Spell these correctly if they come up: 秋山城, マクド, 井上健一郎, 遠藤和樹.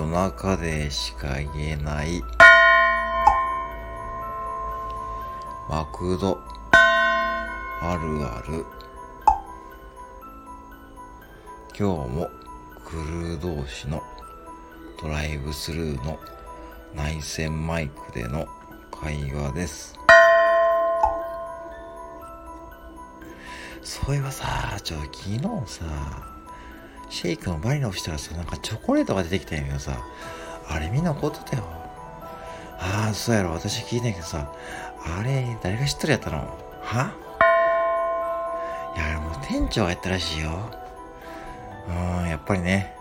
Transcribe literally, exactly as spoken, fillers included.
夜中でしか言えないマクドあるある。今日もクルー同士のドライブスルーの内線マイクでの会話です。そういえばさ、ちょっと昨日さ、シェイクのバニラをしたらさ、なんかチョコレートが出てきたんやけどさ、あれみんな怒ってたよ。ああ、そうやろ、私聞いたんやけどさ、あれ誰が知っとるやったのは。いや、もう店長がやったらしいよ。うん、やっぱりね、